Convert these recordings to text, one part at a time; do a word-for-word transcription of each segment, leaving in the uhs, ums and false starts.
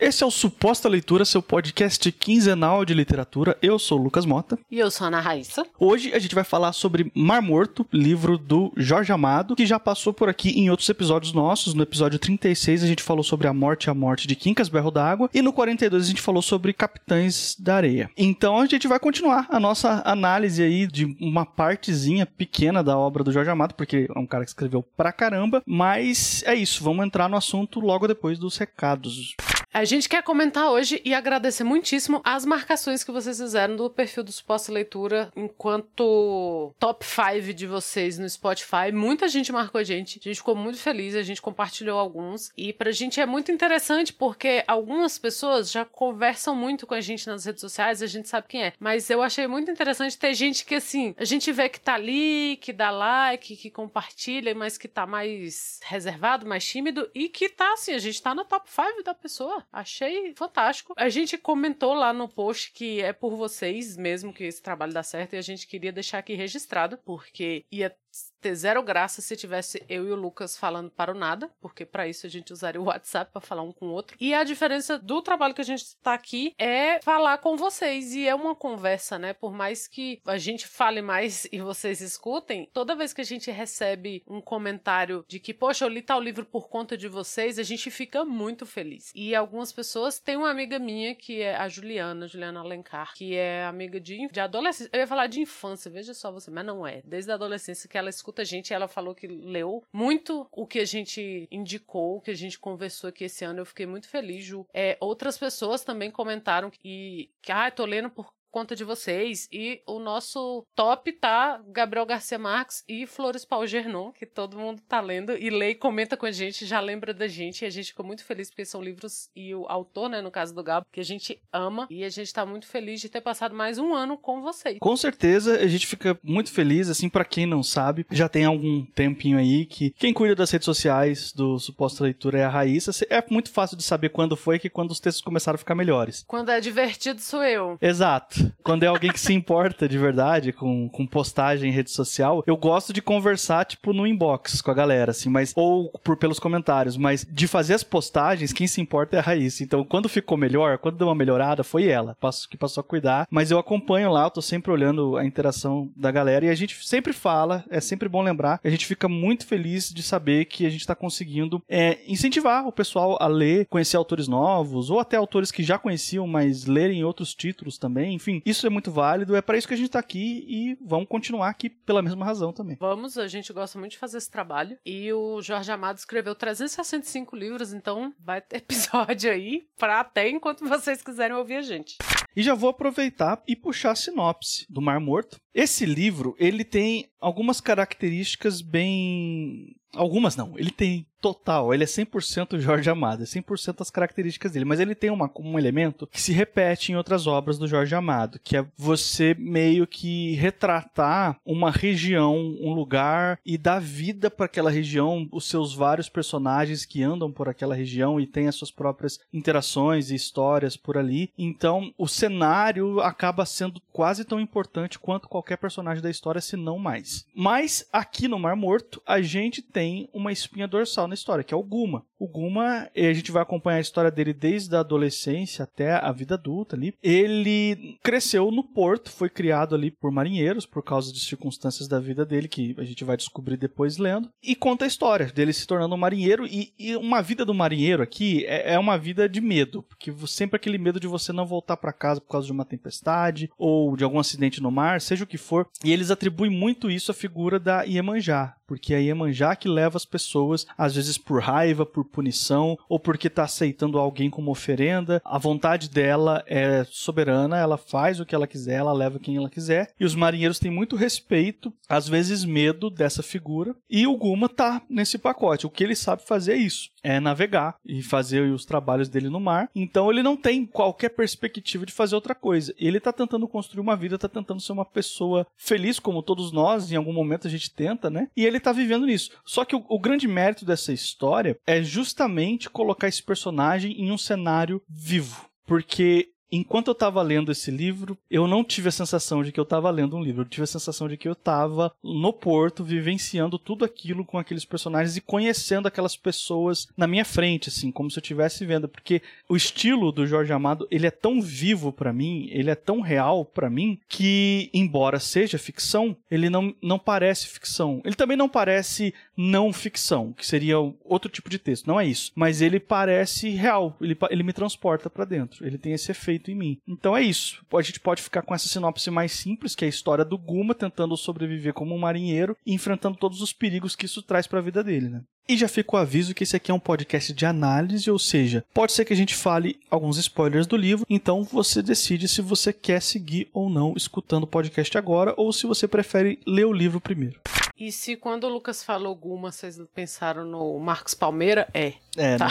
Esse é o Suposta Leitura, seu podcast quinzenal de literatura. Eu sou o Lucas Mota. E eu sou a Ana Raíssa. Hoje a gente vai falar sobre Mar Morto, livro do Jorge Amado, que já passou por aqui em outros episódios nossos. No episódio trinta e seis a gente falou sobre A Morte e a Morte de Quincas, Berro d'Água. E no quarenta e dois a gente falou sobre Capitães da Areia. Então a gente vai continuar a nossa análise aí de uma partezinha pequena da obra do Jorge Amado, porque é um cara que escreveu pra caramba. Mas é isso, vamos entrar no assunto logo depois dos recados. A gente quer comentar hoje e agradecer muitíssimo as marcações que vocês fizeram do perfil do Suposta Leitura enquanto top cinco de vocês no Spotify. Muita gente marcou a gente, a gente ficou muito feliz, a gente compartilhou alguns. E pra gente é muito interessante porque algumas pessoas já conversam muito com a gente nas redes sociais, a gente sabe quem é. Mas eu achei muito interessante ter gente que, assim, a gente vê que tá ali, que dá like, que compartilha, mas que tá mais reservado, mais tímido e que tá, assim, a gente tá no top cinco da pessoa. Achei fantástico. A gente comentou lá no post que é por vocês mesmo que esse trabalho dá certo e a gente queria deixar aqui registrado, porque ia ter zero graça se tivesse eu e o Lucas falando para o nada, porque para isso a gente usaria o WhatsApp para falar um com o outro. E a diferença do trabalho que a gente tá aqui é falar com vocês, e é uma conversa, né? Por mais que a gente fale mais e vocês escutem, toda vez que a gente recebe um comentário de que, poxa, eu li tal livro por conta de vocês, a gente fica muito feliz. E algumas pessoas, tem uma amiga minha que é a Juliana, Juliana Alencar, que é amiga de, de adolescência, eu ia falar de infância, veja só você, mas não é, desde a adolescência que ela escuta a gente, ela falou que leu muito o que a gente indicou, o que a gente conversou aqui esse ano. Eu fiquei muito feliz, Ju. É, outras pessoas também comentaram que, que ah, tô lendo por conta de vocês, e o nosso top tá Gabriel García Márquez e Flores Paul Gernon, que todo mundo tá lendo, e lê e comenta com a gente, já lembra da gente, e a gente ficou muito feliz, porque são livros, e o autor, né, no caso do Gabo, que a gente ama, e a gente tá muito feliz de ter passado mais um ano com vocês. Com certeza, a gente fica muito feliz, assim, pra quem não sabe, já tem algum tempinho aí, que quem cuida das redes sociais do Suposta Leitura é a Raíssa. É muito fácil de saber quando foi, que quando os textos começaram a ficar melhores. Quando é divertido sou eu. Exato. Quando é alguém que se importa de verdade com, com postagem em rede social, eu gosto de conversar, tipo, no inbox com a galera, assim, mas, ou por, pelos comentários, mas de fazer as postagens, quem se importa é a Raíssa. Então, quando ficou melhor, quando deu uma melhorada, foi ela passo, que passou a cuidar, mas eu acompanho lá, eu tô sempre olhando a interação da galera, e a gente sempre fala, é sempre bom lembrar, a gente fica muito feliz de saber que a gente tá conseguindo é, incentivar o pessoal a ler, conhecer autores novos, ou até autores que já conheciam, mas lerem outros títulos também, enfim. Isso é muito válido, é para isso que a gente tá aqui e vamos continuar aqui pela mesma razão também. Vamos, a gente gosta muito de fazer esse trabalho, e o Jorge Amado escreveu trezentos e sessenta e cinco livros, então vai ter episódio aí pra até enquanto vocês quiserem ouvir a gente. E já vou aproveitar e puxar a sinopse do Mar Morto. Esse livro, ele tem algumas características bem... Algumas não, ele tem total, ele é cem por cento Jorge Amado, é cem por cento as características dele, mas ele tem uma, um elemento que se repete em outras obras do Jorge Amado, que é você meio que retratar uma região, um lugar, e dar vida para aquela região, os seus vários personagens que andam por aquela região e têm as suas próprias interações e histórias por ali. Então, o cenário acaba sendo quase tão importante quanto qualquer personagem da história, se não mais. Mas, aqui no Mar Morto, a gente tem tem uma espinha dorsal na história, que é o Guma. O Guma, a gente vai acompanhar a história dele desde a adolescência até a vida adulta ali. Ele cresceu no Porto, foi criado ali por marinheiros, por causa de circunstâncias da vida dele, que a gente vai descobrir depois lendo, e conta a história dele se tornando um marinheiro, e, e uma vida do marinheiro aqui é, é uma vida de medo, porque sempre aquele medo de você não voltar para casa por causa de uma tempestade, ou de algum acidente no mar, seja o que for, e eles atribuem muito isso à figura da Iemanjá, porque a Iemanjá que leva as pessoas, às vezes por raiva, por punição, ou porque está aceitando alguém como oferenda. A vontade dela é soberana, ela faz o que ela quiser, ela leva quem ela quiser. E os marinheiros têm muito respeito, às vezes medo dessa figura. E o Guma tá nesse pacote. O que ele sabe fazer é isso, é navegar e fazer os trabalhos dele no mar. Então ele não tem qualquer perspectiva de fazer outra coisa. Ele tá tentando construir uma vida, tá tentando ser uma pessoa feliz, como todos nós, em algum momento a gente tenta, né? E ele tá vivendo nisso. Só que o, o grande mérito dessa história é justamente colocar esse personagem em um cenário vivo, porque enquanto eu estava lendo esse livro, eu não tive a sensação de que eu estava lendo um livro. Eu tive a sensação de que eu estava no Porto, vivenciando tudo aquilo com aqueles personagens e conhecendo aquelas pessoas na minha frente, assim, como se eu estivesse vendo. Porque o estilo do Jorge Amado, ele é tão vivo para mim, ele é tão real para mim, que, embora seja ficção, ele não, não parece ficção. Ele também não parece não ficção, que seria outro tipo de texto, não é isso. Mas ele parece real, ele, ele me transporta para dentro, ele tem esse efeito em mim. Então é isso. A gente pode ficar com essa sinopse mais simples, que é a história do Guma tentando sobreviver como um marinheiro e enfrentando todos os perigos que isso traz para a vida dele, né? E já fica o aviso que esse aqui é um podcast de análise, ou seja, pode ser que a gente fale alguns spoilers do livro, então você decide se você quer seguir ou não escutando o podcast agora, ou se você prefere ler o livro primeiro. E se quando o Lucas falou Guma, vocês pensaram no Marcos Palmeira? É. É, tá.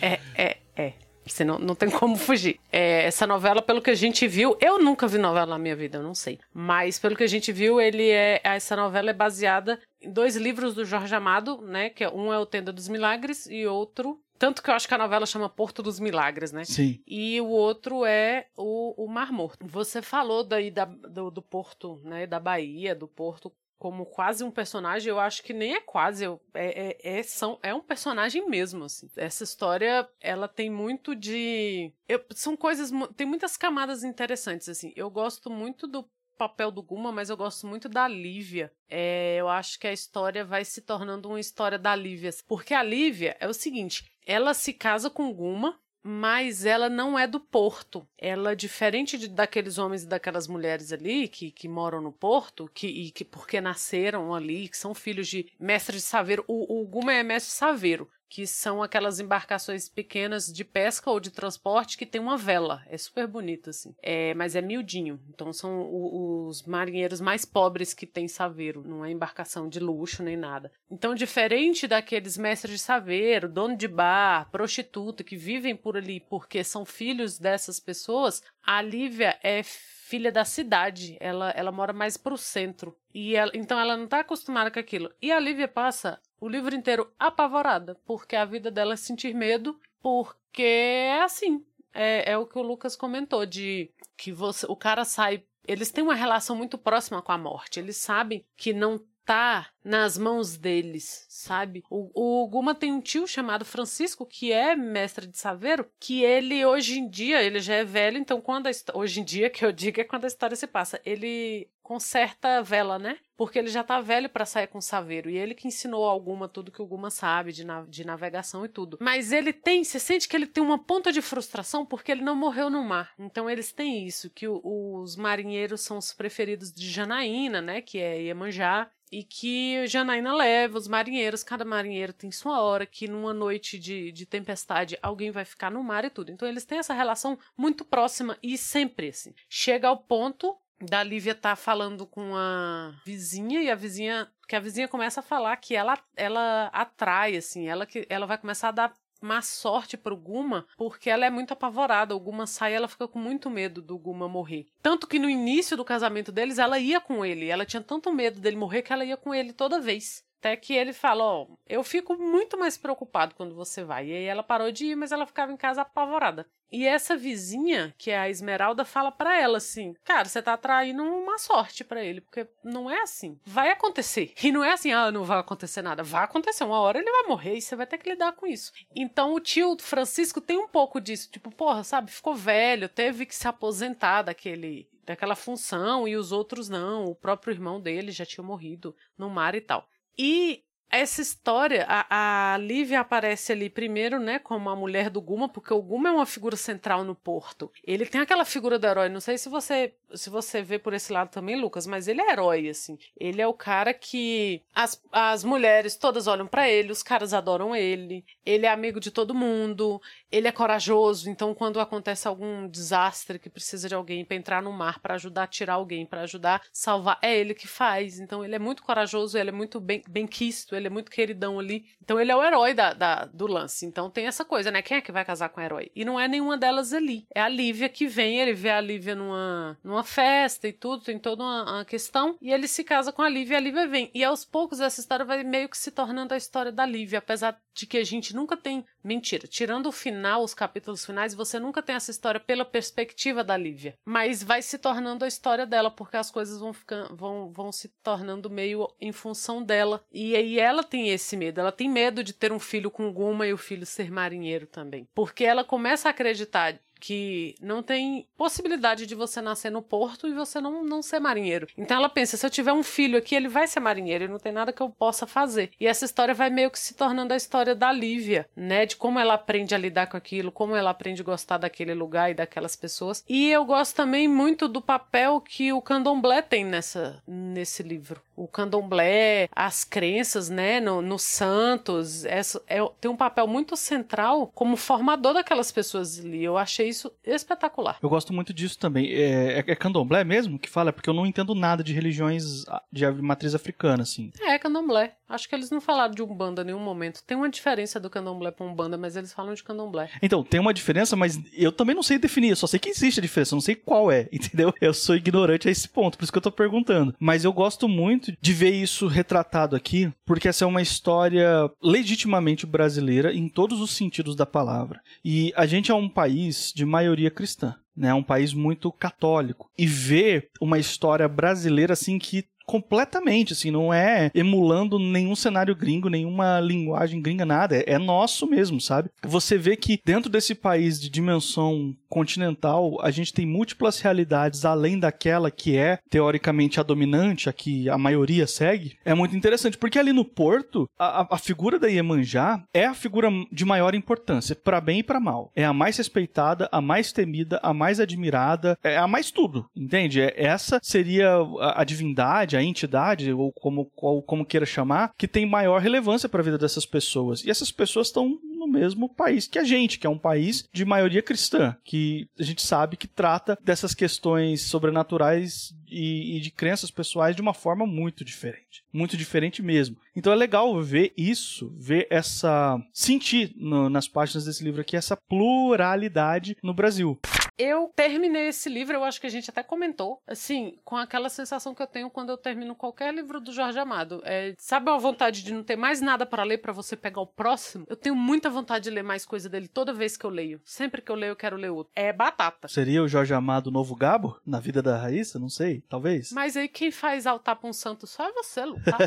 Né? é, é, é. Você não, não tem como fugir. É, essa novela, pelo que a gente viu... Eu nunca vi novela na minha vida, eu não sei. Mas, pelo que a gente viu, ele é, essa novela é baseada em dois livros do Jorge Amado, né? Que um é o Tenda dos Milagres e outro... Tanto que eu acho que a novela chama Porto dos Milagres, né? Sim. E o outro é o, o Mar Morto. Você falou daí da, do, do Porto, né? Da Bahia, do Porto... como quase um personagem, eu acho que nem é quase, eu, é, é, é, são, é um personagem mesmo, assim. Essa história, ela tem muito de... Eu, são coisas, tem muitas camadas interessantes, assim. Eu gosto muito do papel do Guma, mas eu gosto muito da Lívia. É, eu acho que a história vai se tornando uma história da Lívia, porque a Lívia é o seguinte, ela se casa com o Guma, mas ela não é do Porto. Ela, diferente de, daqueles homens e daquelas mulheres ali que, que moram no Porto, que, e que porque nasceram ali, que são filhos de mestre de saveiro, o, o Guma é mestre de saveiro, que são aquelas embarcações pequenas de pesca ou de transporte que tem uma vela. É super bonito, assim. É, mas é miudinho. Então são o, os marinheiros mais pobres que tem saveiro. Não é embarcação de luxo nem nada. Então, diferente daqueles mestres de saveiro, dono de bar, prostituta, que vivem por ali porque são filhos dessas pessoas, a Lívia é filha da cidade. Ela, ela mora mais pro centro. E ela, então ela não tá acostumada com aquilo. E a Lívia passa... o livro inteiro apavorada, porque a vida dela é sentir medo, porque é assim, é, é o que o Lucas comentou, de que você, o cara sai, eles têm uma relação muito próxima com a morte, eles sabem que não tá nas mãos deles, sabe? O, o Guma tem um tio chamado Francisco, que é mestre de saveiro, que ele hoje em dia, ele já é velho, então quando a, hoje em dia, que eu digo, é quando a história se passa, ele conserta vela, né? Porque ele já tá velho pra sair com o saveiro, e ele que ensinou ao Guma tudo que o Guma sabe de, na, de navegação e tudo. Mas ele tem, você sente que ele tem uma ponta de frustração porque ele não morreu no mar. Então eles têm isso, que o, os marinheiros são os preferidos de Janaína, né? Que é Iemanjá. E que Janaína leva os marinheiros, cada marinheiro tem sua hora, que numa noite de, de tempestade alguém vai ficar no mar e tudo. Então eles têm essa relação muito próxima e sempre assim. Chega ao ponto da Lívia tá falando com a vizinha e a vizinha, que a vizinha começa a falar que ela, ela atrai, assim, ela, que, ela vai começar a dar má sorte pro Guma, porque ela é muito apavorada, o Guma sai e ela fica com muito medo do Guma morrer. Tanto que no início do casamento deles, ela ia com ele, ela tinha tanto medo dele morrer que ela ia com ele toda vez. Até que ele fala, ó, oh, eu fico muito mais preocupado quando você vai. E aí ela parou de ir, mas ela ficava em casa apavorada. E essa vizinha, que é a Esmeralda, fala pra ela assim, cara, você tá atraindo uma sorte pra ele, porque não é assim. Vai acontecer. E não é assim, ah, não vai acontecer nada. Vai acontecer, uma hora ele vai morrer e você vai ter que lidar com isso. Então o tio Francisco tem um pouco disso, tipo, porra, sabe, ficou velho, teve que se aposentar daquele, daquela função e os outros não. O próprio irmão dele já tinha morrido no mar e tal. E essa história, a, a Lívia aparece ali primeiro, né, como a mulher do Guma, porque o Guma é uma figura central no Porto. Ele tem aquela figura do herói, não sei se você, se você vê por esse lado também, Lucas, mas ele é herói, assim. Ele é o cara que as, as mulheres todas olham pra ele, os caras adoram ele, ele é amigo de todo mundo, ele é corajoso, então quando acontece algum desastre que precisa de alguém pra entrar no mar, pra ajudar, tirar alguém, pra ajudar, salvar, é ele que faz. Então ele é muito corajoso, ele é muito bem, bem quisto, ele é muito queridão ali. Então ele é o herói da, da, do lance. Então tem essa coisa, né? Quem é que vai casar com o herói? E não é nenhuma delas ali. É a Lívia que vem, ele vê a Lívia numa, numa festa e tudo, tem toda uma, uma questão, e ele se casa com a Lívia e a Lívia vem. E aos poucos essa história vai meio que se tornando a história da Lívia, apesar de que a gente nunca tem Mentira, tirando o final, os capítulos finais, você nunca tem essa história pela perspectiva da Lívia, mas vai se tornando a história dela, porque as coisas vão, ficando, vão, vão se tornando meio em função dela, e aí ela tem esse medo, ela tem medo de ter um filho com Guma e o filho ser marinheiro também, porque ela começa a acreditar que não tem possibilidade de você nascer no porto e você não, não ser marinheiro. Então ela pensa, se eu tiver um filho aqui, ele vai ser marinheiro e não tem nada que eu possa fazer. E essa história vai meio que se tornando a história da Lívia, né? De como ela aprende a lidar com aquilo, como ela aprende a gostar daquele lugar e daquelas pessoas. E eu gosto também muito do papel que o candomblé tem nessa, nesse livro. O candomblé, as crenças, né? Nos no santos, essa, é, tem um papel muito central como formador daquelas pessoas ali. Eu achei isso espetacular. Eu gosto muito disso também. É, é, é candomblé mesmo que fala? Porque eu não entendo nada de religiões de matriz africana, assim. É, é candomblé. Acho que eles não falaram de umbanda em nenhum momento. Tem uma diferença do candomblé para umbanda, mas eles falam de candomblé. Então, tem uma diferença, mas eu também não sei definir. Eu só sei que existe a diferença. Eu não sei qual é, entendeu? Eu sou ignorante a esse ponto, por isso que eu tô perguntando. Mas eu gosto muito de ver isso retratado aqui, porque essa é uma história legitimamente brasileira em todos os sentidos da palavra. E a gente é um país de maioria cristã, né? É um país muito católico. E ver uma história brasileira assim que completamente, assim, não é emulando nenhum cenário gringo, nenhuma linguagem gringa, nada, é, é nosso mesmo, sabe? Você vê que dentro desse país de dimensão continental, a gente tem múltiplas realidades além daquela que é, teoricamente, a dominante, a que a maioria segue, é muito interessante, porque ali no Porto, a, a figura da Iemanjá é a figura de maior importância, pra bem e pra mal. É a mais respeitada, a mais temida, a mais admirada, é a mais tudo, entende? É, essa seria a, a divindade, a entidade, ou como, ou como queira chamar, que tem maior relevância para a vida dessas pessoas. E essas pessoas estão no mesmo país que a gente, que é um país de maioria cristã, que a gente sabe que trata dessas questões sobrenaturais e, e de crenças pessoais de uma forma muito diferente. Muito diferente mesmo. Então é legal ver isso, ver essa... sentir no, nas páginas desse livro aqui essa pluralidade no Brasil. Eu terminei esse livro, eu acho que a gente até comentou, assim, com aquela sensação que eu tenho quando eu termino qualquer livro do Jorge Amado. É, sabe a vontade de não ter mais nada pra ler pra você pegar o próximo? Eu tenho muita vontade de ler mais coisa dele toda vez que eu leio. Sempre que eu leio, eu quero ler outro. É batata. Seria o Jorge Amado novo Gabo? Na vida da Raíssa? Não sei, talvez. Mas aí quem faz altar pra um santo só é você, Lu, tá?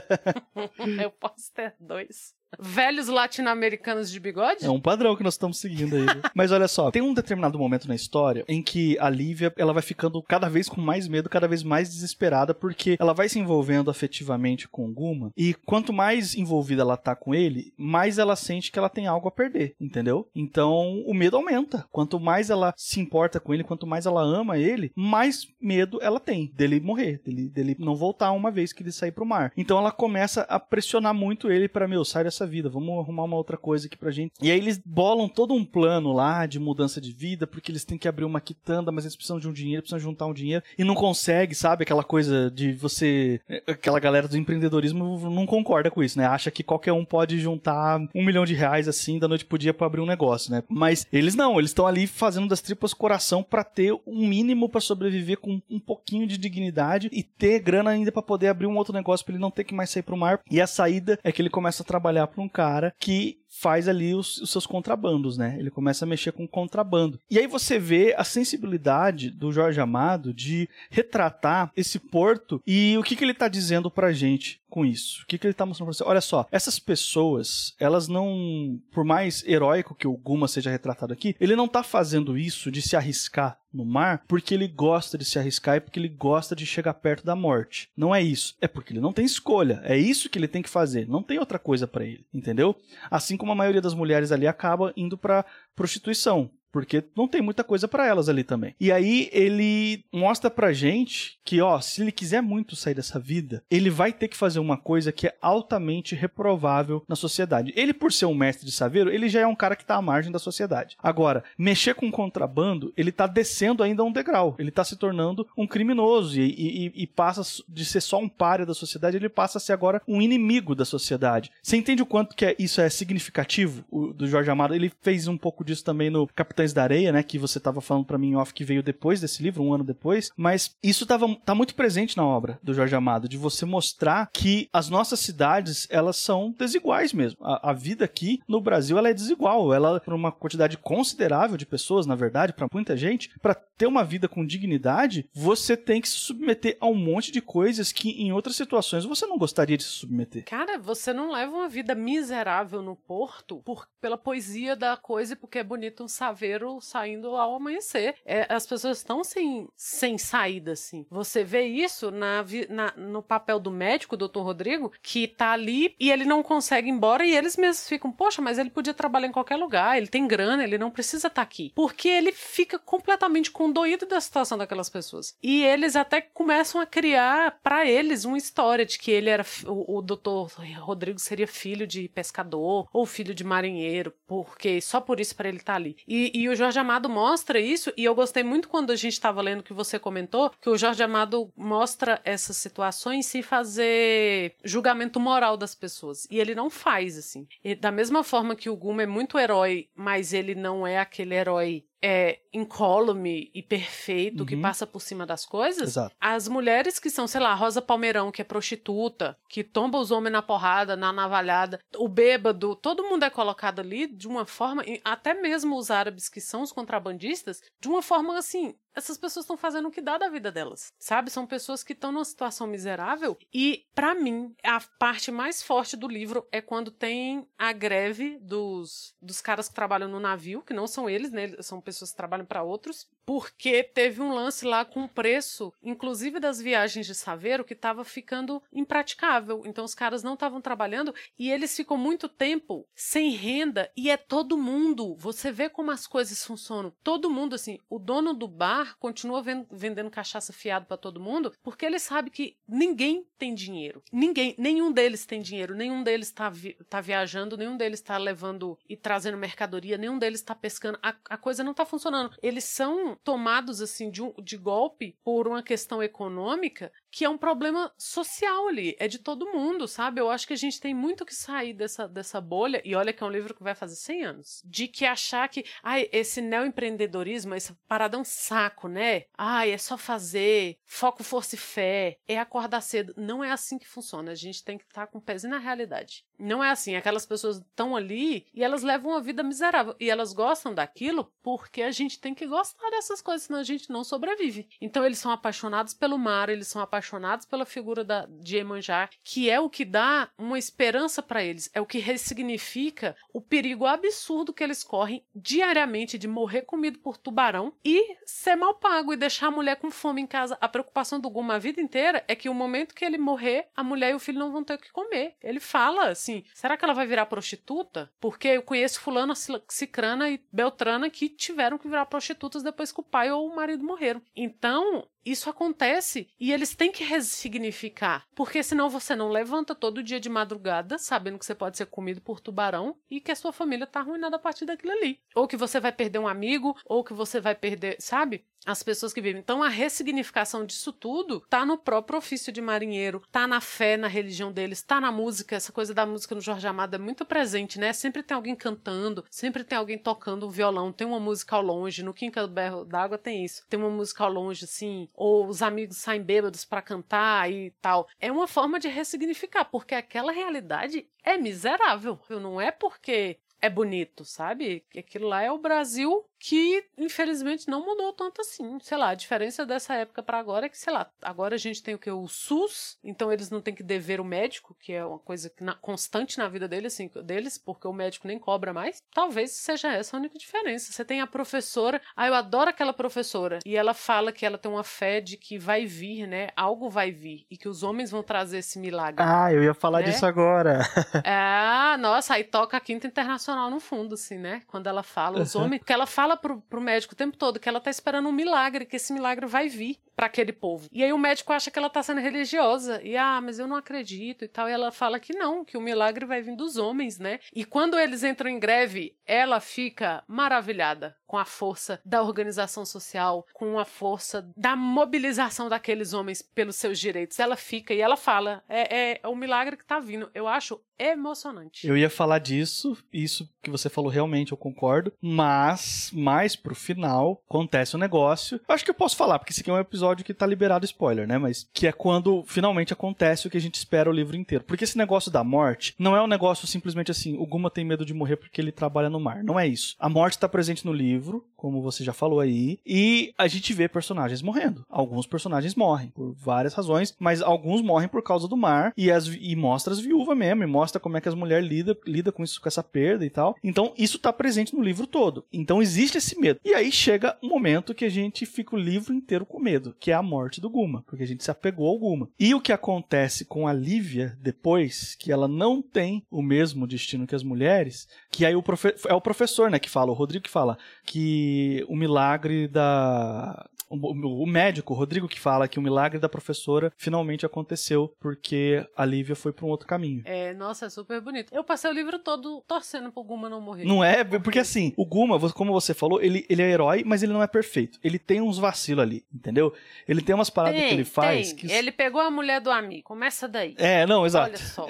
Eu posso ter dois. Velhos latino-americanos de bigode? É um padrão que nós estamos seguindo aí. Mas olha só, tem um determinado momento na história em que a Lívia, ela vai ficando cada vez com mais medo, cada vez mais desesperada, porque ela vai se envolvendo afetivamente com o Guma, e quanto mais envolvida ela tá com ele, mais ela sente que ela tem algo a perder, entendeu? Então, o medo aumenta. Quanto mais ela se importa com ele, quanto mais ela ama ele, mais medo ela tem dele morrer, dele, dele não voltar uma vez que ele sair pro mar. Então, ela começa a pressionar muito ele pra, meu, sai dessa vida, vamos arrumar uma outra coisa aqui pra gente. E aí eles bolam todo um plano lá de mudança de vida, porque eles têm que abrir uma quitanda, mas eles precisam de um dinheiro, precisam juntar um dinheiro, e não consegue, sabe? Aquela coisa de você... Aquela galera do empreendedorismo não concorda com isso, né? Acha que qualquer um pode juntar um milhão de reais, assim, da noite pro dia pra abrir um negócio, né? Mas eles não, eles estão ali fazendo das tripas coração pra ter um mínimo pra sobreviver com um pouquinho de dignidade e ter grana ainda pra poder abrir um outro negócio, pra ele não ter que mais sair pro mar. E a saída é que ele começa a trabalhar para um cara que faz ali os, os seus contrabandos, né? Ele começa a mexer com contrabando. E aí você vê a sensibilidade do Jorge Amado de retratar esse porto e o que, que ele tá dizendo pra gente com isso. O que, que ele tá mostrando pra você? Olha só, essas pessoas, elas não... Por mais heróico que o Guma seja retratado aqui, ele não tá fazendo isso de se arriscar no mar porque ele gosta de se arriscar e porque ele gosta de chegar perto da morte. Não é isso. É porque ele não tem escolha. É isso que ele tem que fazer. Não tem outra coisa pra ele, entendeu? Assim como a maioria das mulheres ali acaba indo para prostituição, porque não tem muita coisa para elas ali também. E aí ele mostra pra gente que, ó, se ele quiser muito sair dessa vida, ele vai ter que fazer uma coisa que é altamente reprovável na sociedade. Ele, por ser um mestre de saveiro, ele já é um cara que tá à margem da sociedade. Agora, mexer com contrabando, ele tá descendo ainda um degrau. Ele tá se tornando um criminoso e, e, e passa de ser só um pária da sociedade, ele passa a ser agora um inimigo da sociedade. Você entende o quanto que é, isso é significativo o, do Jorge Amado? Ele fez um pouco disso também no Capitães Capitães da Areia, né, que você estava falando para mim em off, que veio depois desse livro, um ano depois, mas isso tava, tá muito presente na obra do Jorge Amado, de você mostrar que as nossas cidades, elas são desiguais mesmo. A, a vida aqui no Brasil, ela é desigual, ela, para uma quantidade considerável de pessoas, na verdade, para muita gente, para ter uma vida com dignidade, você tem que se submeter a um monte de coisas que em outras situações você não gostaria de se submeter. Cara, você não leva uma vida miserável no Porto por, pela poesia da coisa e porque é bonito um saveiro saindo ao amanhecer. É, as pessoas estão sem, sem saída, assim. Você vê isso na, na, no papel do médico, doutor Rodrigo, que tá ali e ele não consegue ir embora e eles mesmos ficam, poxa, mas ele podia trabalhar em qualquer lugar, ele tem grana, ele não precisa estar aqui. Porque ele fica completamente condoído da situação daquelas pessoas. E eles até começam a criar pra eles uma história de que ele era, o, o doutor Rodrigo seria filho de pescador ou filho de marinheiro, porque só por isso pra ele estar ali. E, e o Jorge Amado mostra isso, e eu gostei muito quando a gente tava lendo que você comentou, que o Jorge Amado mostra essas situações sem fazer julgamento moral das pessoas. E ele não faz, assim. E, da mesma forma que o Guma é muito herói, mas ele não é aquele herói É, incólume e perfeito, uhum, que passa por cima das coisas. Exato. As mulheres que são, sei lá, Rosa Palmeirão, que é prostituta, que tomba os homens na porrada, na navalhada, o bêbado, todo mundo é colocado ali de uma forma, até mesmo os árabes que são os contrabandistas, de uma forma assim, essas pessoas estão fazendo o que dá da vida delas, sabe? São pessoas que estão numa situação miserável e, pra mim, a parte mais forte do livro é quando tem a greve dos, dos caras que trabalham no navio, que não são eles, né? São pessoas que trabalham para outros, porque teve um lance lá com o preço, inclusive das viagens de saveiro, que estava ficando impraticável. Então os caras não estavam trabalhando e eles ficam muito tempo sem renda e é todo mundo. Você vê como as coisas funcionam. Todo mundo, assim, o dono do bar continua vendendo cachaça fiado pra todo mundo, porque ele sabe que ninguém tem dinheiro. Ninguém, nenhum deles tem dinheiro, nenhum deles tá, vi, tá viajando, nenhum deles tá levando e trazendo mercadoria, nenhum deles tá pescando. A, a coisa não tá funcionando. Eles são tomados, assim, de, um, de golpe por uma questão econômica que é um problema social ali, é de todo mundo, sabe? Eu acho que a gente tem muito que sair dessa, dessa bolha, e olha que é um livro que vai fazer cem anos, de que achar que, ai, esse neoempreendedorismo, essa parada é um saco, né? Ai, é só fazer, foco, força e fé, é acordar cedo. Não é assim que funciona, a gente tem que estar com o pezinho na realidade. Não é assim, aquelas pessoas estão ali e elas levam uma vida miserável, e elas gostam daquilo porque a gente tem que gostar dessas coisas, senão a gente não sobrevive. Então eles são apaixonados pelo mar, eles são apaixonados apaixonados pela figura da, de Iemanjá, que é o que dá uma esperança para eles, é o que ressignifica o perigo absurdo que eles correm diariamente de morrer comido por tubarão e ser mal pago e deixar a mulher com fome em casa. A preocupação do Guma a vida inteira é que o momento que ele morrer, a mulher e o filho não vão ter o que comer. Ele fala assim, será que ela vai virar prostituta? Porque eu conheço fulana, cicrana e beltrana que tiveram que virar prostitutas depois que o pai ou o marido morreram. Então, isso acontece e eles têm que ressignificar, porque senão você não levanta todo dia de madrugada sabendo que você pode ser comido por tubarão e que a sua família tá arruinada a partir daquilo ali. Ou que você vai perder um amigo, ou que você vai perder, sabe? As pessoas que vivem. Então a ressignificação disso tudo tá no próprio ofício de marinheiro, tá na fé, na religião deles, tá na música. Essa coisa da música no Jorge Amado é muito presente, né? Sempre tem alguém cantando, sempre tem alguém tocando um violão, tem uma música ao longe. No Quincas do Berro d'Água tem isso. Tem uma música ao longe, assim, ou os amigos saem bêbados pra cantar e tal. É uma forma de ressignificar, porque aquela realidade é miserável. Não é porque é bonito, sabe? Aquilo lá é o Brasil que, infelizmente, não mudou tanto assim. Sei lá, a diferença dessa época pra agora é que, sei lá, agora a gente tem o que? O SUS, então eles não têm que dever o médico, que é uma coisa que na, constante na vida deles, assim, deles, porque o médico nem cobra mais. Talvez seja essa a única diferença. Você tem a professora, ah, eu adoro aquela professora, e ela fala que ela tem uma fé de que vai vir, né? Algo vai vir, e que os homens vão trazer esse milagre. Ah, eu ia falar, né, disso agora. Ah, nossa, aí toca a Quinta Internacional no fundo, assim, né? Quando ela fala, os homens, que ela fala Fala pro, pro médico o tempo todo que ela tá esperando um milagre, que esse milagre vai vir pra aquele povo. E aí o médico acha que ela tá sendo religiosa. E, ah, mas eu não acredito e tal. E ela fala que não, que o milagre vai vir dos homens, né? E quando eles entram em greve, ela fica maravilhada com a força da organização social, com a força da mobilização daqueles homens pelos seus direitos. Ela fica e ela fala, é, é, é um milagre que tá vindo. Eu acho emocionante. Eu ia falar disso, isso que você falou realmente eu concordo, mas mais pro final, acontece um negócio, acho que eu posso falar, porque esse aqui é um episódio que tá liberado spoiler, né, mas que é quando finalmente acontece o que a gente espera o livro inteiro, porque esse negócio da morte não é um negócio simplesmente assim, o Guma tem medo de morrer porque ele trabalha no mar, não é isso. A morte tá presente no livro, como você já falou aí, e a gente vê personagens morrendo, alguns personagens morrem por várias razões, mas alguns morrem por causa do mar, e, as, e mostra as viúvas mesmo, e mostra como é que as mulheres lidam, lidam com isso, com essa perda e tal. Então, isso tá presente no livro todo. Então, existe esse medo. E aí chega um momento que a gente fica o livro inteiro com medo, que é a morte do Guma, porque a gente se apegou ao Guma. E o que acontece com a Lívia depois, que ela não tem o mesmo destino que as mulheres, que aí o profe- é o professor, né, que fala, o Rodrigo que fala, que o milagre da... O médico, o Rodrigo, que fala que o milagre da professora finalmente aconteceu porque a Lívia foi para um outro caminho. É, nossa, é super bonito. Eu passei o livro todo torcendo pro Guma não morrer. Não é? Porque assim, o Guma, como você falou, ele, ele é herói, mas ele não é perfeito. Ele tem uns vacilos ali, entendeu? Ele tem umas paradas tem, que ele faz... Tem. Que... Ele pegou a mulher do amigo. Começa daí. É, não, exato. Olha só.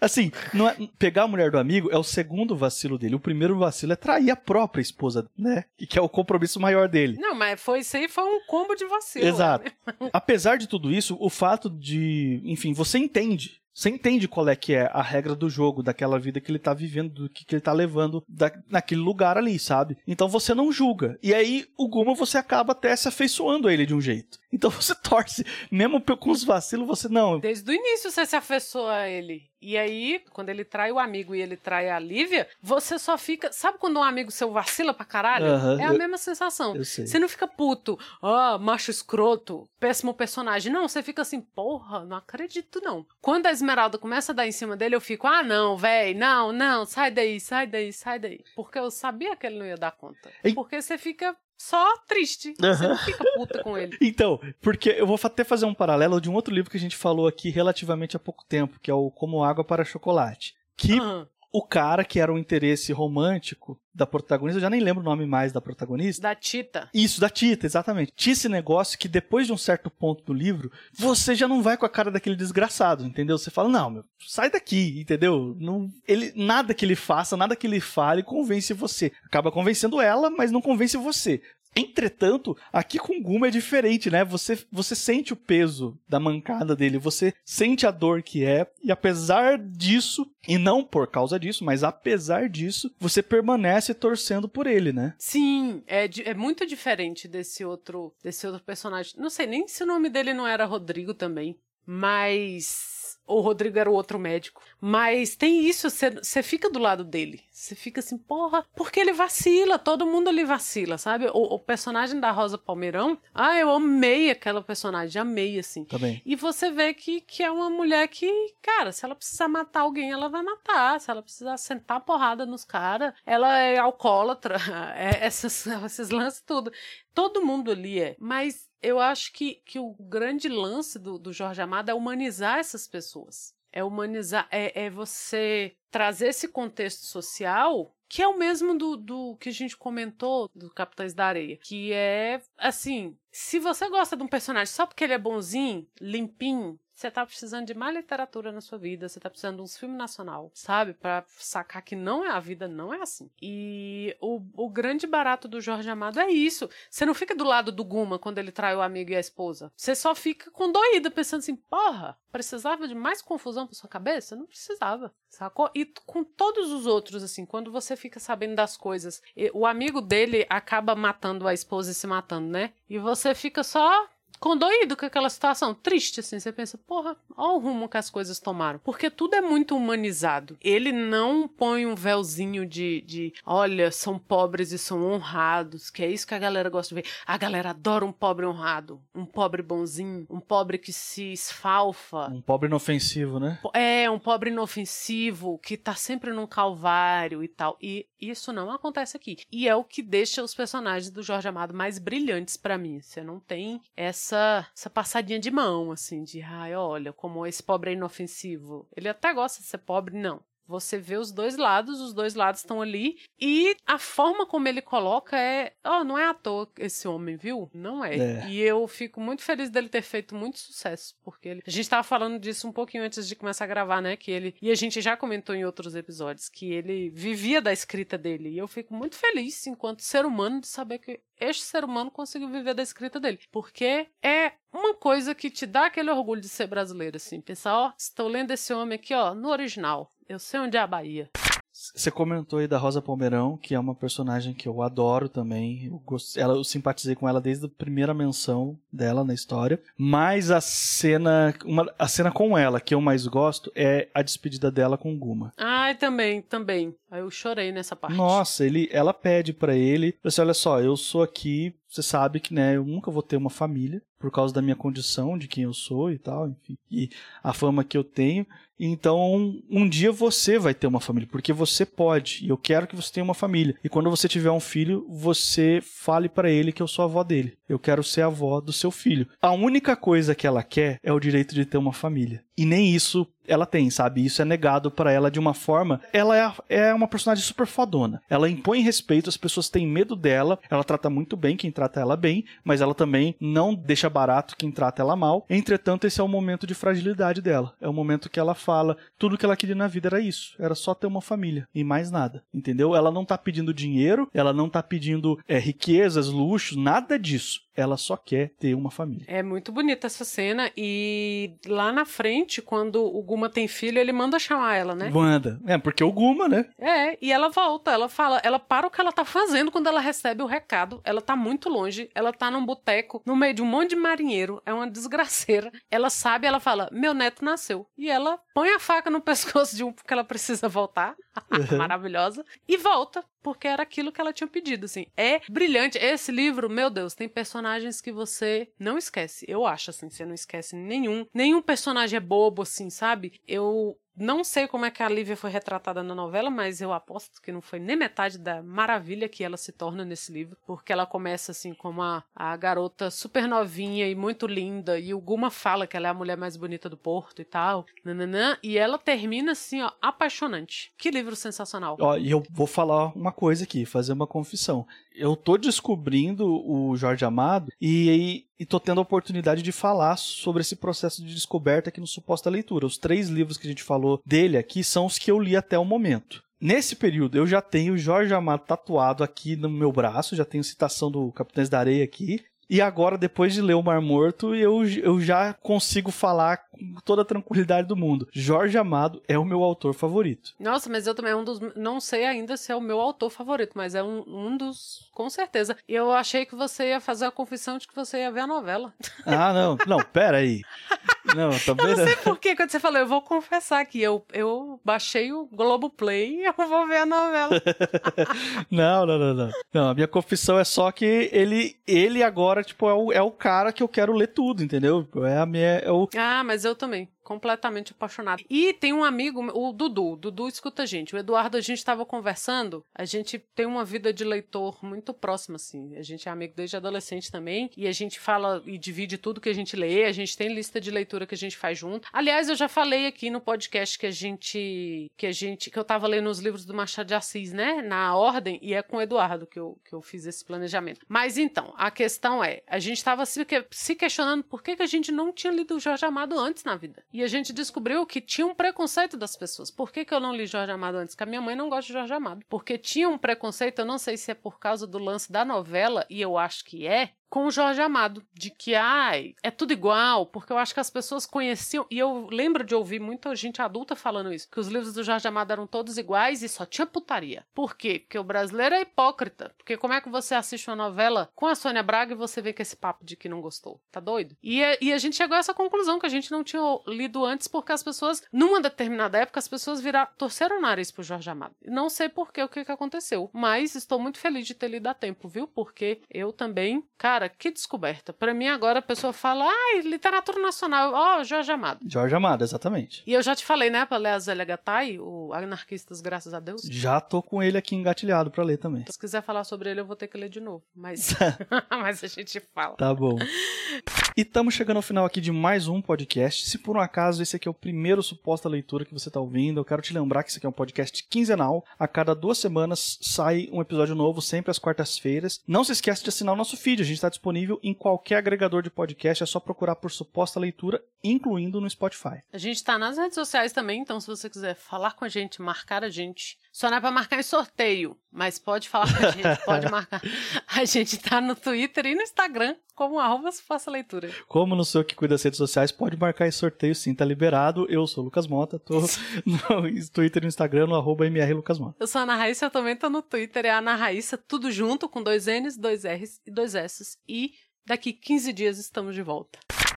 Assim, não é... pegar a mulher do amigo é o segundo vacilo dele. O primeiro vacilo é trair a própria esposa, né? Que é o compromisso maior dele. Não, mas foi isso aí. Foi um combo de vacilo. Exato. Né? Apesar de tudo isso, o fato de... Enfim, você entende... Você entende qual é que é a regra do jogo, daquela vida que ele tá vivendo, do que, que ele tá levando da, naquele lugar ali, sabe? Então você não julga. E aí, o Guma, você acaba até se afeiçoando a ele de um jeito. Então você torce. Mesmo com os vacilos, você não... Desde o início você se afeiçoa a ele. E aí, quando ele trai o amigo e ele trai a Lívia, você só fica... Sabe quando um amigo seu vacila pra caralho? Uhum, é a eu, mesma sensação. Eu sei. Você não fica puto. Ah, oh, macho escroto. Péssimo personagem. Não, você fica assim, porra, não acredito não. Quando as Esmeralda começa a dar em cima dele, eu fico, ah, não, véi, não, não, sai daí, sai daí, sai daí. Porque eu sabia que ele não ia dar conta. Ei. Porque você fica... Só triste. Você uhum. não fica puta com ele. Então, porque eu vou até fazer um paralelo de um outro livro que a gente falou aqui relativamente há pouco tempo, que é o Como Água para Chocolate. Que... Uhum. O cara que era um interesse romântico da protagonista, eu já nem lembro o nome mais da protagonista. Da Tita. Isso, da Tita, exatamente. Tinha esse negócio que depois de um certo ponto do livro, você já não vai com a cara daquele desgraçado, entendeu? Você fala, não, meu, sai daqui, entendeu? Não, ele, nada que ele faça, nada que ele fale convence você. Acaba convencendo ela, mas não convence você. Entretanto, aqui com o Guma é diferente, né? Você, você sente o peso da mancada dele, você sente a dor que é, e apesar disso, e não por causa disso, mas apesar disso, você permanece torcendo por ele, né? Sim, é, é muito diferente desse outro, desse outro personagem. Não sei nem se o nome dele não era Rodrigo também, mas... O Rodrigo era o outro médico. Mas tem isso, você fica do lado dele. Você fica assim, porra, porque ele vacila, todo mundo ali vacila, sabe? O, o personagem da Rosa Palmeirão, ah, eu amei aquela personagem, amei, assim. Tá bem. E você vê que, que é uma mulher que, cara, se ela precisar matar alguém, ela vai matar. Se ela precisar sentar a porrada nos caras, ela é alcoólatra, é, essas, esses lances tudo. Todo mundo ali é, mas... Eu acho que, que o grande lance do, do Jorge Amado é humanizar essas pessoas. É humanizar, é, é você trazer esse contexto social, que é o mesmo do, do que a gente comentou do Capitães da Areia. Que é, assim, se você gosta de um personagem só porque ele é bonzinho, limpinho, você tá precisando de mais literatura na sua vida, você tá precisando de uns filmes nacional, sabe? Pra sacar que não é a vida, não é assim. E o, o grande barato do Jorge Amado é isso. Você não fica do lado do Guma quando ele trai o amigo e a esposa. Você só fica com doída, pensando assim, porra, precisava de mais confusão pra sua cabeça? Não precisava, sacou? E com todos os outros, assim, quando você fica sabendo das coisas, o amigo dele acaba matando a esposa e se matando, né? E você fica só... condoído com aquela situação, triste, assim, você pensa, porra, olha o rumo que as coisas tomaram, porque tudo é muito humanizado. Ele não põe um véuzinho de, de, olha, são pobres e são honrados, que é isso que a galera gosta de ver. A galera adora um pobre honrado, um pobre bonzinho, um pobre que se esfalfa. Um pobre inofensivo, né? É, um pobre inofensivo, que tá sempre num calvário e tal, e isso não acontece aqui. E é o que deixa os personagens do Jorge Amado mais brilhantes pra mim, você não tem essa Essa, essa passadinha de mão, assim, de, ai, olha, como esse pobre é inofensivo. Ele até gosta de ser pobre, não. Você vê os dois lados, os dois lados estão ali, e a forma como ele coloca é, ó, oh, não é à toa esse homem, viu? Não é. é. E eu fico muito feliz dele ter feito muito sucesso, porque ele... a gente tava falando disso um pouquinho antes de começar a gravar, né, que ele, e a gente já comentou em outros episódios, que ele vivia da escrita dele, e eu fico muito feliz, enquanto ser humano, de saber que este ser humano conseguiu viver da escrita dele, porque é uma coisa que te dá aquele orgulho de ser brasileiro, assim, pensar, ó, oh, estou lendo esse homem aqui, ó, no original. Eu sei onde é a Bahia. Você comentou aí da Rosa Palmeirão, que é uma personagem que eu adoro também. Eu, gost... ela, eu simpatizei com ela desde a primeira menção dela na história. Mas a cena, uma, a cena com ela que eu mais gosto é a despedida dela com o Guma. Ah, também, também. Eu chorei nessa parte. Nossa, ele, ela pede pra ele, assim, olha só, eu sou aqui, você sabe que, né, eu nunca vou ter uma família por causa da minha condição, de quem eu sou e tal, enfim, e a fama que eu tenho. Então, um dia você vai ter uma família, porque você pode, e eu quero que você tenha uma família. E quando você tiver um filho, você fale pra ele que eu sou a avó dele. Eu quero ser a avó do seu filho. A única coisa que ela quer é o direito de ter uma família. E nem isso ela tem, sabe? Isso é negado pra ela de uma forma... Ela é, a, é uma personagem super fodona. Ela impõe respeito, as pessoas têm medo dela. Ela trata muito bem quem trata ela bem, mas ela também não deixa barato quem trata ela mal. Entretanto, esse é o momento de fragilidade dela. É o momento que ela fala... Tudo que ela queria na vida era isso. Era só ter uma família e mais nada. Entendeu? Ela não tá pedindo dinheiro, ela não tá pedindo é, riquezas, luxos, nada disso. Ela só quer ter uma família. É muito bonita essa cena, e lá na frente, quando o Guma tem filho, ele manda chamar ela, né? Manda. É, porque o Guma, né? É, e ela volta, ela fala, ela para o que ela tá fazendo quando ela recebe o recado, ela tá muito longe, ela tá num boteco, no meio de um monte de marinheiro, é uma desgraceira, ela sabe, ela fala, meu neto nasceu, e ela põe a faca no pescoço de um porque ela precisa voltar, uhum. Maravilhosa, e volta. Porque era aquilo que ela tinha pedido, assim. É brilhante. Esse livro, meu Deus, tem personagens que você não esquece. Eu acho, assim, você não esquece nenhum. Nenhum personagem é bobo, assim, sabe? Eu... Não sei como é que a Lívia foi retratada na novela, mas eu aposto que não foi nem metade da maravilha que ela se torna nesse livro, porque ela começa assim como a, a garota super novinha e muito linda, e o Guma fala que ela é a mulher mais bonita do Porto e tal, nananã, e ela termina assim, ó, apaixonante. Que livro sensacional. Ó, e eu vou falar uma coisa aqui, fazer uma confissão. Eu tô descobrindo o Jorge Amado e, e, e tô tendo a oportunidade de falar sobre esse processo de descoberta aqui no Suposta Leitura. Os três livros que a gente falou dele aqui são os que eu li até o momento. Nesse período, eu já tenho o Jorge Amado tatuado aqui no meu braço, já tenho citação do Capitães da Areia aqui. E agora, depois de ler o Mar Morto, eu, eu já consigo falar com toda a tranquilidade do mundo. Jorge Amado é o meu autor favorito. Nossa, mas eu também é um dos... Não sei ainda se é o meu autor favorito, mas é um, um dos... Com certeza. E eu achei que você ia fazer a confissão de que você ia ver a novela. Ah, não. Não, pera aí. Não, também eu não sei por que quando você falou, eu vou confessar que eu, eu baixei o Globoplay e eu vou ver a novela. Não, não, não, não. Não, a minha confissão é só que ele, ele agora, tipo, é o, é o cara que eu quero ler tudo, entendeu? É a minha... É o... Ah, mas eu também. Completamente apaixonado. E tem um amigo, o Dudu, o Dudu escuta a gente, o Eduardo, a gente estava conversando, a gente tem uma vida de leitor muito próxima, assim, a gente é amigo desde adolescente também, e a gente fala e divide tudo que a gente lê, a gente tem lista de leitura que a gente faz junto. Aliás, eu já falei aqui no podcast que a gente que a gente, que eu tava lendo os livros do Machado de Assis, né, na ordem, e é com o Eduardo que eu, que eu fiz esse planejamento. Mas então, a questão é, a gente tava se, se questionando por que, que a gente não tinha lido o Jorge Amado antes na vida. E a gente descobriu que tinha um preconceito das pessoas. Por que que eu não li Jorge Amado antes? Porque a minha mãe não gosta de Jorge Amado. Porque tinha um preconceito, eu não sei se é por causa do lance da novela, e eu acho que é, com o Jorge Amado, de que, ai, é tudo igual, porque eu acho que as pessoas conheciam, e eu lembro de ouvir muita gente adulta falando isso, que os livros do Jorge Amado eram todos iguais e só tinha putaria. Por quê? Porque o brasileiro é hipócrita, porque como é que você assiste uma novela com a Sônia Braga e você vê que esse papo de que não gostou? Tá doido? E, e a gente chegou a essa conclusão, que a gente não tinha lido antes, porque as pessoas, numa determinada época, as pessoas viraram, torceram o nariz pro Jorge Amado. Não sei por quê, o que que aconteceu, mas estou muito feliz de ter lido a tempo, viu? Porque eu também, cara, que descoberta. Pra mim agora a pessoa fala, ai, literatura nacional, ó, oh, Jorge Amado. Jorge Amado, exatamente. E eu já te falei, né, pra ler a Zélia Gattai, o Anarquistas Graças a Deus. Já tô com ele aqui engatilhado pra ler também. Se quiser falar sobre ele, eu vou ter que ler de novo, mas, mas a gente fala. Tá bom. E estamos chegando ao final aqui de mais um podcast. Se por um acaso esse aqui é o primeiro Suposta Leitura que você está ouvindo, eu quero te lembrar que esse aqui é um podcast quinzenal. A cada duas semanas sai um episódio novo, sempre às quartas-feiras. Não se esquece de assinar o nosso feed. A gente está disponível em qualquer agregador de podcast. É só procurar por Suposta Leitura, incluindo no Spotify. A gente está nas redes sociais também, então se você quiser falar com a gente, marcar a gente... Só não é pra marcar em sorteio, mas pode falar com a gente, pode marcar. A gente tá no Twitter e no Instagram, como arroba Suposta Leitura. Como não sou eu que cuido das redes sociais, pode marcar em sorteio sim, tá liberado. Eu sou o Lucas Mota, tô no Twitter e no Instagram, no arroba mrlucasmota. Eu sou a Ana Raíssa, eu também tô no Twitter, é a Ana Raíssa, tudo junto, com dois N's, dois R's e dois S's. E daqui quinze dias estamos de volta.